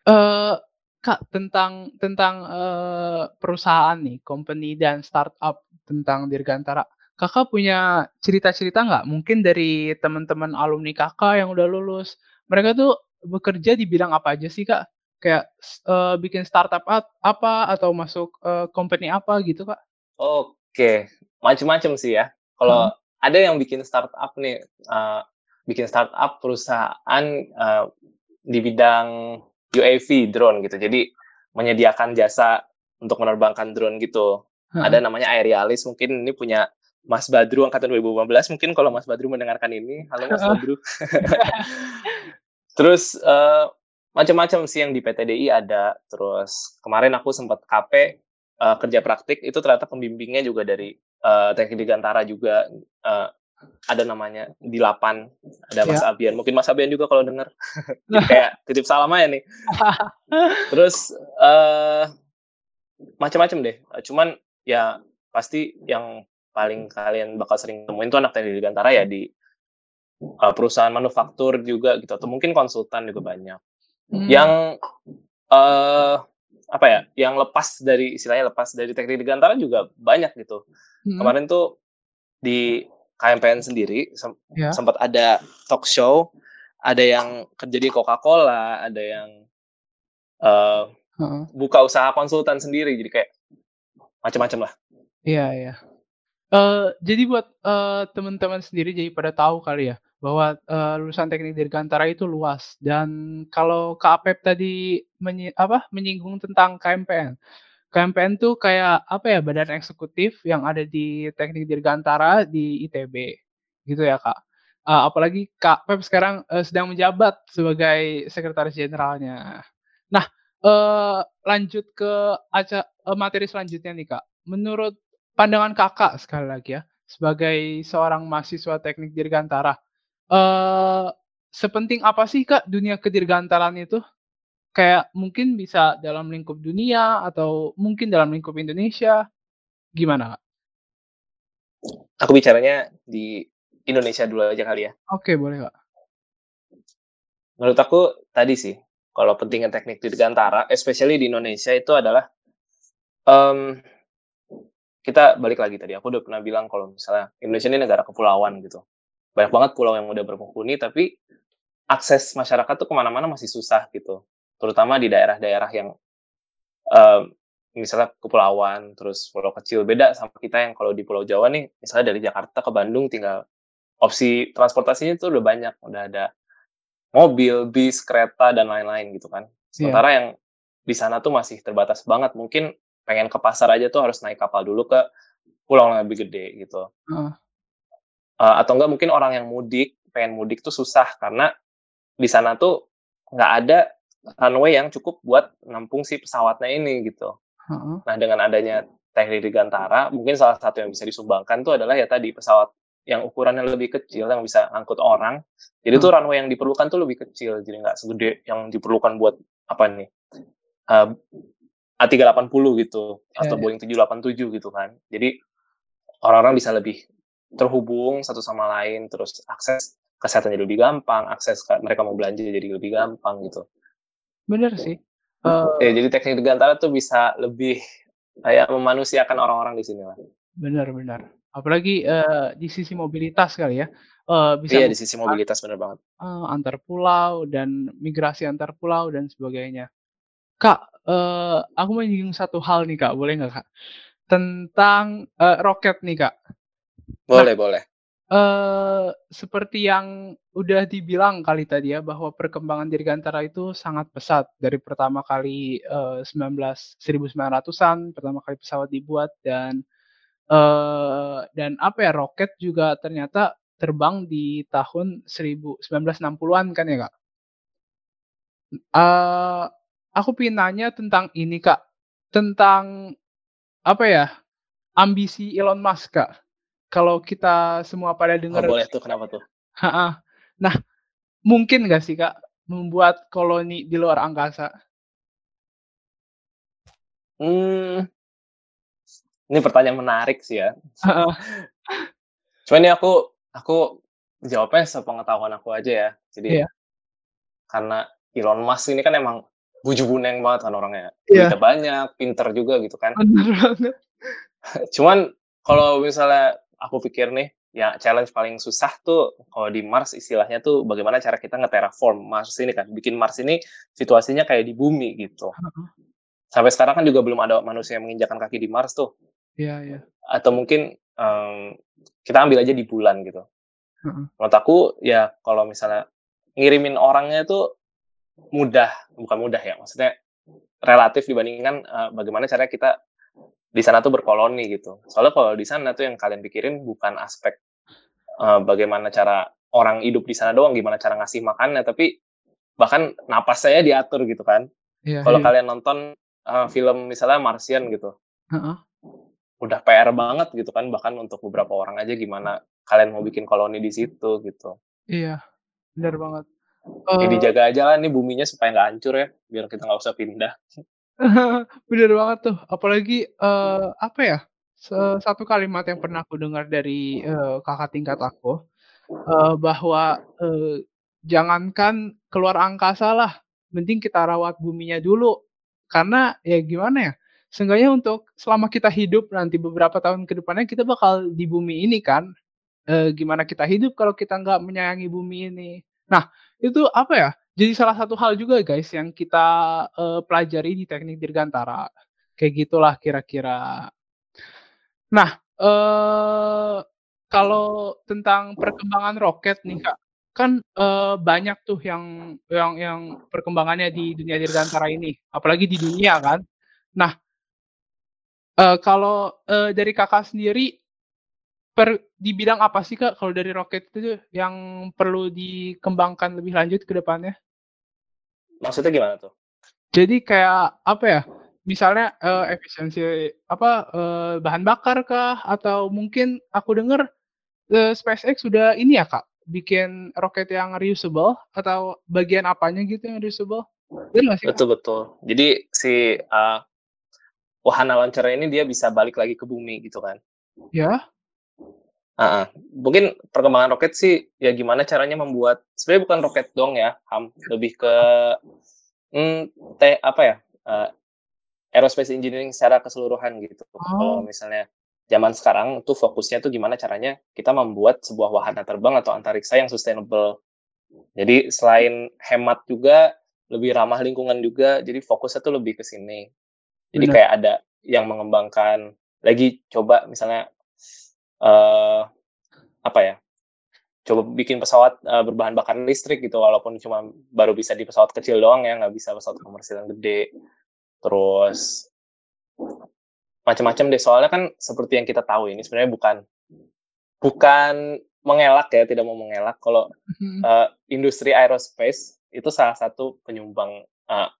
Uh, Kak, tentang tentang uh, perusahaan nih, company dan startup tentang dirgantara. Kakak punya cerita-cerita nggak? Mungkin dari teman-teman alumni kakak yang udah lulus, mereka tuh bekerja di bidang apa aja sih, Kak? Kayak uh, bikin startup apa atau masuk uh, company apa gitu, Kak? Oke, macam-macam sih ya. Kalau hmm. ada yang bikin startup nih, uh, bikin startup perusahaan uh, di bidang U A V drone gitu. Jadi menyediakan jasa untuk menerbangkan drone gitu. Hmm. Ada namanya Aerialis, mungkin ini punya Mas Badru angkatan dua ribu lima belas, mungkin kalau Mas Badru mendengarkan ini, halo Mas Badru. Terus uh, macam-macam sih yang di P T D I ada. Terus kemarin aku sempat K P uh, kerja praktik, itu ternyata pembimbingnya juga dari uh, Teknik Dirgantara juga uh, ada namanya di LAPAN, ada Mas ya. Abian. Mungkin Mas Abian juga kalau dengar. Kayak titip salam aja nih. Terus uh, macam-macam deh. Cuman ya pasti yang paling kalian bakal sering temuin tuh anak teknik dirgantara ya di uh, perusahaan manufaktur juga gitu, atau mungkin konsultan juga banyak. Hmm. Yang uh, apa ya? Yang lepas dari istilahnya lepas dari teknik dirgantara juga banyak gitu. Hmm. Kemarin tuh di K M P N sendiri sem- yeah. sempat ada talk show, ada yang kerja di Coca-Cola, ada yang uh, uh-uh. buka usaha konsultan sendiri, jadi kayak macam-macam lah. Iya yeah, iya. Yeah. Uh, jadi buat uh, teman-teman sendiri jadi pada tahu kali ya bahwa uh, lulusan teknik dirgantara itu luas, dan kalau Kapep tadi menyi- apa, menyinggung tentang K M P N. K M P N tuh kayak apa ya, badan eksekutif yang ada di teknik dirgantara di I T B gitu ya Kak. Uh, apalagi Kapep sekarang uh, sedang menjabat sebagai sekretaris jenderalnya. Nah uh, lanjut ke aca- uh, materi selanjutnya nih Kak. Menurut pandangan kakak sekali lagi ya, sebagai seorang mahasiswa teknik dirgantara, eh, sepenting apa sih Kak dunia kedirgantaraan itu? Kayak mungkin bisa dalam lingkup dunia atau mungkin dalam lingkup Indonesia, gimana Kak? Aku bicaranya di Indonesia dulu aja kali ya. Oke, boleh Kak. Menurut aku tadi sih, kalau pentingnya teknik dirgantara, especially di Indonesia itu adalah um, kita balik lagi tadi, aku udah pernah bilang kalau misalnya Indonesia ini negara kepulauan gitu. Banyak banget pulau yang udah berpenghuni, tapi akses masyarakat tuh kemana-mana masih susah gitu. Terutama di daerah-daerah yang um, misalnya kepulauan, terus pulau kecil. Beda sama kita yang kalau di Pulau Jawa nih, misalnya dari Jakarta ke Bandung tinggal opsi transportasinya tuh udah banyak. Udah ada mobil, bis, kereta, dan lain-lain gitu kan. Sementara yeah. yang di sana tuh masih terbatas banget. Mungkin pengen ke pasar aja tuh harus naik kapal dulu ke pulau yang lebih gede gitu. Uh. Uh, atau enggak mungkin orang yang mudik, pengen mudik tuh susah karena di sana tuh nggak ada runway yang cukup buat nampung si pesawatnya ini gitu. Uh. Nah dengan adanya teknik dirgantara, mungkin salah satu yang bisa disumbangkan tuh adalah ya tadi pesawat yang ukurannya lebih kecil, yang bisa angkut orang. Jadi uh. tuh runway yang diperlukan tuh lebih kecil, jadi nggak segede yang diperlukan buat apa nih, Uh, A tiga delapan nol gitu, yeah, atau Boeing tujuh delapan tujuh gitu kan. Jadi orang-orang bisa lebih terhubung satu sama lain, terus akses kesehatan jadi lebih gampang, akses ke, mereka mau belanja jadi lebih gampang gitu. Bener sih. Uh, ya, jadi teknik dirgantara tuh bisa lebih kayak memanusiakan orang-orang di sini lah. Bener-bener. Apalagi uh, di sisi mobilitas kali ya. Uh, bisa iya, di sisi mobilitas bener banget. Uh, antar pulau dan migrasi antar pulau dan sebagainya. Kak, Uh, aku mau nyinggung satu hal nih Kak, boleh nggak Kak? Tentang uh, roket nih Kak. Boleh, nah, boleh. Uh, seperti yang udah dibilang kali tadi ya, bahwa perkembangan dirgantara itu sangat pesat. Dari pertama kali uh, sembilan belas, seribu sembilan ratusan, pertama kali pesawat dibuat, dan uh, dan apa ya, roket juga ternyata terbang di tahun seribu sembilan ratus enam puluhan kan ya Kak? Uh, Aku pengen nanya tentang ini Kak, tentang apa ya, ambisi Elon Musk Kak. Kalau kita semua pada dengar. Oh, boleh tuh, kenapa tuh? Nah, mungkin nggak sih Kak membuat koloni di luar angkasa? Hmm, ini pertanyaan menarik sih ya. Cuma ini aku aku jawabnya sepengetahuan aku aja ya. Jadi yeah. karena Elon Musk ini kan emang buju-buneng banget kan orangnya, yeah. kita banyak, pinter juga gitu kan. Cuman kalau misalnya aku pikir nih, ya challenge paling susah tuh kalau di Mars istilahnya tuh bagaimana cara kita nge-terraform Mars ini kan, bikin Mars ini situasinya kayak di bumi gitu. Sampai sekarang kan juga belum ada manusia yang menginjakan kaki di Mars tuh. Iya, iya. Atau mungkin um, kita ambil aja di bulan gitu. Uh-huh. Menurut aku ya kalau misalnya ngirimin orangnya tuh mudah, bukan mudah ya, maksudnya relatif dibandingkan uh, bagaimana caranya kita di sana tuh berkoloni gitu. Soalnya kalau di sana tuh yang kalian pikirin bukan aspek uh, bagaimana cara orang hidup di sana doang, gimana cara ngasih makannya, tapi bahkan napas saya diatur gitu kan. Yeah, kalau yeah. kalian nonton uh, film misalnya Martian gitu, uh-uh. udah P R banget gitu kan, bahkan untuk beberapa orang aja gimana kalian mau bikin koloni di situ gitu. Iya, yeah, benar banget. Uh... Jadi jaga aja lah nih buminya supaya nggak hancur ya, biar kita nggak usah pindah. Bener banget tuh, apalagi uh, apa ya, satu kalimat yang pernah aku dengar dari uh, kakak tingkat aku uh, bahwa uh, jangankan keluar angkasa lah, mending kita rawat buminya dulu, karena ya gimana ya, seenggaknya untuk selama kita hidup nanti beberapa tahun ke depannya kita bakal di bumi ini kan, uh, gimana kita hidup kalau kita nggak menyayangi bumi ini. Nah itu apa ya, jadi salah satu hal juga guys yang kita uh, pelajari di teknik dirgantara. Kayak gitulah kira-kira. Nah, uh, kalau tentang perkembangan roket nih Kak, kan uh, banyak tuh yang yang yang perkembangannya di dunia dirgantara ini, apalagi di dunia kan. Nah, uh, kalau uh, dari Kakak sendiri per, di bidang apa sih Kak kalau dari roket itu yang perlu dikembangkan lebih lanjut ke depannya? Maksudnya gimana tuh? Jadi kayak apa ya? Misalnya uh, efisiensi apa uh, bahan bakar kah? Atau mungkin aku dengar uh, SpaceX sudah ini ya Kak, bikin roket yang reusable atau bagian apanya gitu yang reusable? Betul betul. Jadi si uh, wahana launcher ini dia bisa balik lagi ke bumi gitu kan? Ya. Uh-uh. Mungkin perkembangan roket sih ya gimana caranya membuat, sebenarnya bukan roket dong ya, Ham, lebih ke mm, te, apa ya uh, aerospace engineering secara keseluruhan gitu. Oh. Kalau misalnya zaman sekarang tuh fokusnya tuh gimana caranya kita membuat sebuah wahana terbang atau antariksa yang sustainable. Jadi selain hemat juga lebih ramah lingkungan juga. Jadi fokusnya tuh lebih ke sini. Jadi Benar. Kayak ada yang mengembangkan lagi coba misalnya Uh, apa ya coba bikin pesawat uh, berbahan bakar listrik gitu, walaupun cuma baru bisa di pesawat kecil doang ya, nggak bisa pesawat komersil yang gede. Terus macam-macam deh, soalnya kan seperti yang kita tahu ini sebenarnya bukan bukan mengelak ya, tidak mau mengelak kalau uh, industri aerospace itu salah satu penyumbang uh,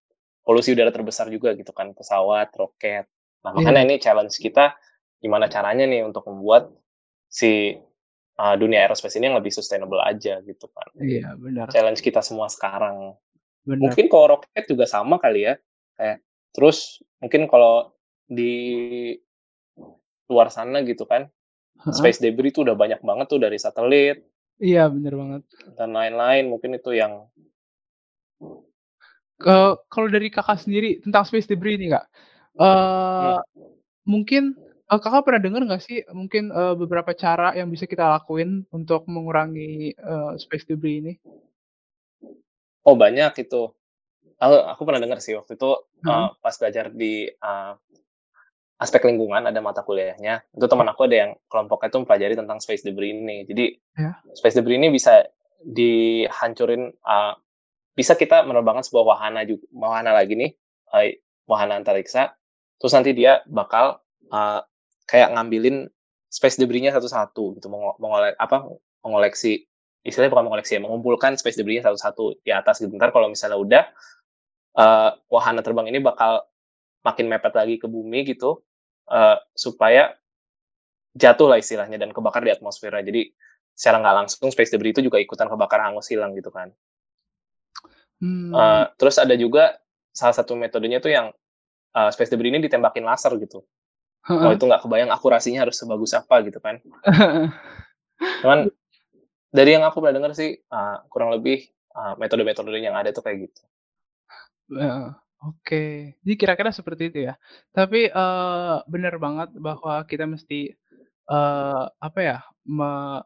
polusi udara terbesar juga gitu kan, pesawat, roket. Nah makanya yeah. ini challenge kita gimana caranya nih untuk membuat si uh, dunia aerospace ini yang lebih sustainable aja gitu kan. Iya benar. Challenge kita semua sekarang. Benar. Mungkin kalau roket juga sama kali ya. Kayak terus mungkin kalau di luar sana gitu kan, ha-ha. Space debris itu udah banyak banget tuh dari satelit. Iya benar banget. Dan lain-lain mungkin itu yang. Uh, kalau dari kakak sendiri tentang space debris ini kak, uh, hmm. mungkin. Uh, kakak pernah dengar nggak sih mungkin uh, beberapa cara yang bisa kita lakuin untuk mengurangi uh, space debris ini? Oh banyak itu. Aku, aku pernah dengar sih waktu itu hmm. uh, pas belajar di uh, aspek lingkungan ada mata kuliahnya. Itu teman aku ada yang kelompoknya itu mempelajari tentang space debris ini. Jadi yeah. space debris ini bisa dihancurin. Uh, bisa kita menerbangkan sebuah wahana juga, wahana lagi nih, uh, wahana antariksa. Terus nanti dia bakal uh, kayak ngambilin space debris-nya satu-satu gitu, mengolek apa mengoleksi, istilahnya bukan mengoleksi ya, mengumpulkan space debris-nya satu-satu di atas gitu. Ntar kalau misalnya udah uh, wahana terbang ini bakal makin mepet lagi ke bumi gitu, uh, supaya jatuh lah istilahnya dan kebakar di atmosfernya. Jadi secara nggak langsung space debris itu juga ikutan kebakar hangus hilang gitu kan. hmm. Uh, terus ada juga salah satu metodenya tuh yang uh, space debris ini ditembakin laser gitu. Kalau itu nggak kebayang akurasinya harus sebagus apa gitu kan. Cuman dari yang aku pernah dengar sih uh, kurang lebih uh, metode-metode yang ada tuh kayak gitu. Uh, Oke, okay. Jadi kira-kira seperti itu ya. Tapi uh, benar banget bahwa kita mesti eh, apa ya me-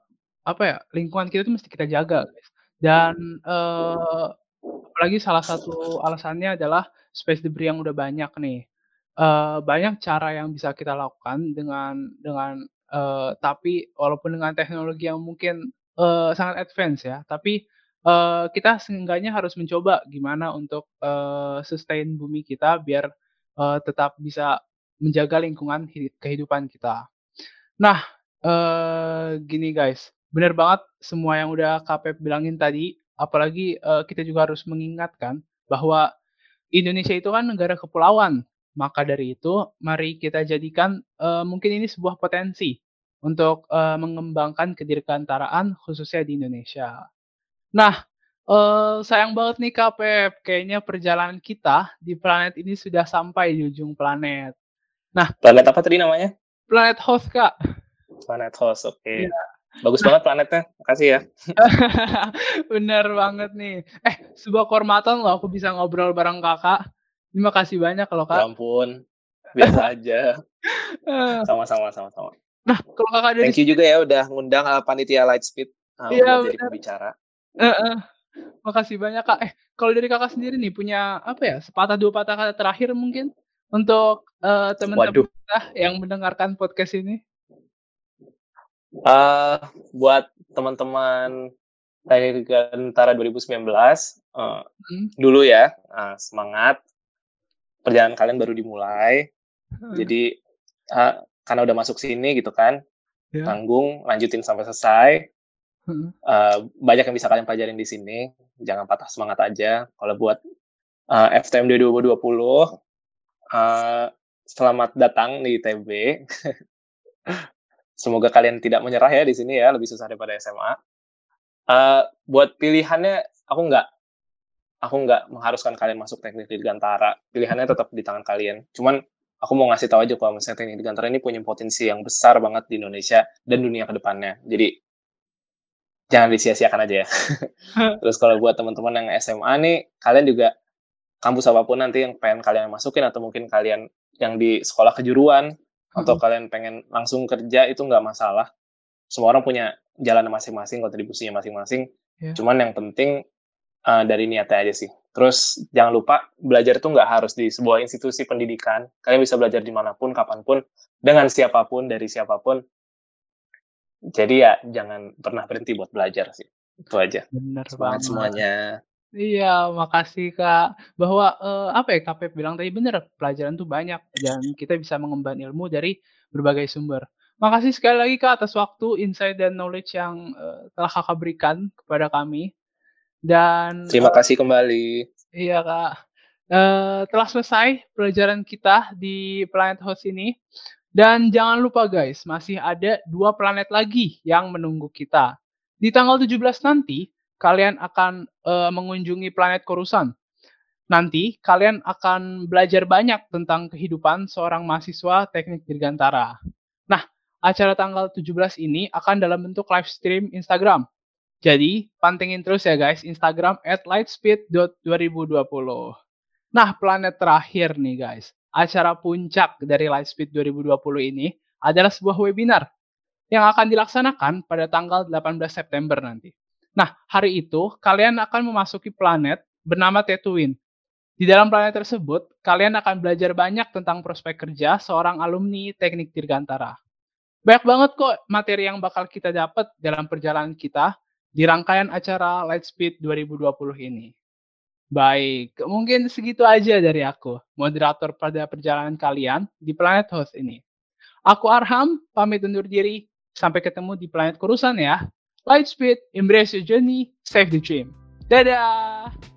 apa ya lingkungan kita itu mesti kita jaga, guys. Dan eh, apalagi salah satu alasannya adalah space debris yang udah banyak nih. Eh, banyak cara yang bisa kita lakukan dengan dengan eh, tapi walaupun dengan teknologi yang mungkin eh, sangat advance ya, tapi eh, kita seenggaknya harus mencoba gimana untuk eh, sustain bumi kita biar eh, tetap bisa menjaga lingkungan hid- kehidupan kita. Nah, eh, gini guys. Benar banget semua yang udah Kapep bilangin tadi, apalagi eh, kita juga harus mengingatkan bahwa Indonesia itu kan negara kepulauan. Maka dari itu, mari kita jadikan eh, mungkin ini sebuah potensi untuk eh, mengembangkan kedirgantaraan khususnya di Indonesia. Nah, eh, sayang banget nih Kapep, kayaknya perjalanan kita di planet ini sudah sampai di ujung planet. Nah, planet apa tadi namanya? Planet Host, Kak. Planet Host, oke. Okay. Ya. Bagus banget planetnya, makasih ya. Bener banget nih. Eh, sebuah kehormatan loh aku bisa ngobrol bareng kakak. Terima kasih banyak loh, Kak. Ya ampun, biasa aja. Sama-sama, sama-sama. Nah, kalau kakak dari... Thank you juga ya udah ngundang panitia Lightspeed uh, ya, untuk jadi pembicara. Uh-uh. Makasih banyak, Kak. Eh, kalau dari kakak sendiri nih, punya apa ya, sepatah dua patah kata terakhir mungkin untuk uh, teman-teman kita yang mendengarkan podcast ini? Uh, buat teman-teman Teknik Dirgantara dua ribu sembilan belas uh, hmm. dulu ya, uh, semangat, perjalanan kalian baru dimulai, hmm. jadi uh, karena udah masuk sini gitu kan, yeah. tanggung, lanjutin sampai selesai, hmm. uh, banyak yang bisa kalian pelajarin di sini, jangan patah semangat aja. Kalau buat uh, F T M D dua ribu dua puluh, uh, selamat datang di I T B. Semoga kalian tidak menyerah ya di sini ya, lebih susah daripada S M A. Uh, buat pilihannya, aku nggak, aku nggak mengharuskan kalian masuk Teknik Dirgantara. Pilihannya tetap di tangan kalian. Cuman aku mau ngasih tahu aja kalau misalnya Teknik Dirgantara ini punya potensi yang besar banget di Indonesia dan dunia ke depannya. Jadi jangan disia-siakan aja ya. Terus kalau buat teman-teman yang S M A nih, kalian juga kampus apapun nanti yang pengen kalian masukin atau mungkin kalian yang di sekolah kejuruan, atau hmm. kalian pengen langsung kerja, itu nggak masalah. Semua orang punya jalan masing-masing, kontribusinya masing-masing. Yeah. Cuman yang penting uh, dari niatnya aja sih. Terus jangan lupa, belajar tuh nggak harus di sebuah institusi pendidikan. Kalian bisa belajar dimanapun, kapanpun, dengan siapapun, dari siapapun. Jadi ya jangan pernah berhenti buat belajar sih. Itu aja. Bener banget semuanya. Iya, makasih Kak. Bahwa eh, apa ya Kapep bilang tadi benar, pelajaran tuh banyak dan kita bisa mengemban ilmu dari berbagai sumber. Makasih sekali lagi Kak atas waktu, insight dan knowledge yang eh, telah Kakak berikan kepada kami. Dan terima kasih kembali. Iya Kak. Eh, telah selesai pelajaran kita di Planet Host ini. Dan jangan lupa guys, masih ada dua planet lagi yang menunggu kita. Di tanggal tujuh belas nanti kalian akan uh, mengunjungi planet Coruscant. Nanti kalian akan belajar banyak tentang kehidupan seorang mahasiswa Teknik Dirgantara. Nah, acara tanggal tujuh belas ini akan dalam bentuk live stream Instagram. Jadi, pantengin terus ya guys, Instagram at lightspeed dot dua ribu dua puluh. Nah, planet terakhir nih guys. Acara puncak dari Lightspeed dua ribu dua puluh ini adalah sebuah webinar yang akan dilaksanakan pada tanggal delapan belas September nanti. Nah, hari itu kalian akan memasuki planet bernama Tatooine. Di dalam planet tersebut, kalian akan belajar banyak tentang prospek kerja seorang alumni Teknik Dirgantara. Banyak banget kok materi yang bakal kita dapat dalam perjalanan kita di rangkaian acara Lightspeed dua ribu dua puluh ini. Baik, mungkin segitu aja dari aku, moderator pada perjalanan kalian di Planet Host ini. Aku Arham, pamit undur diri. Sampai ketemu di planet Coruscant ya. Lightspeed, embrace your journey, save the dream. Dadah!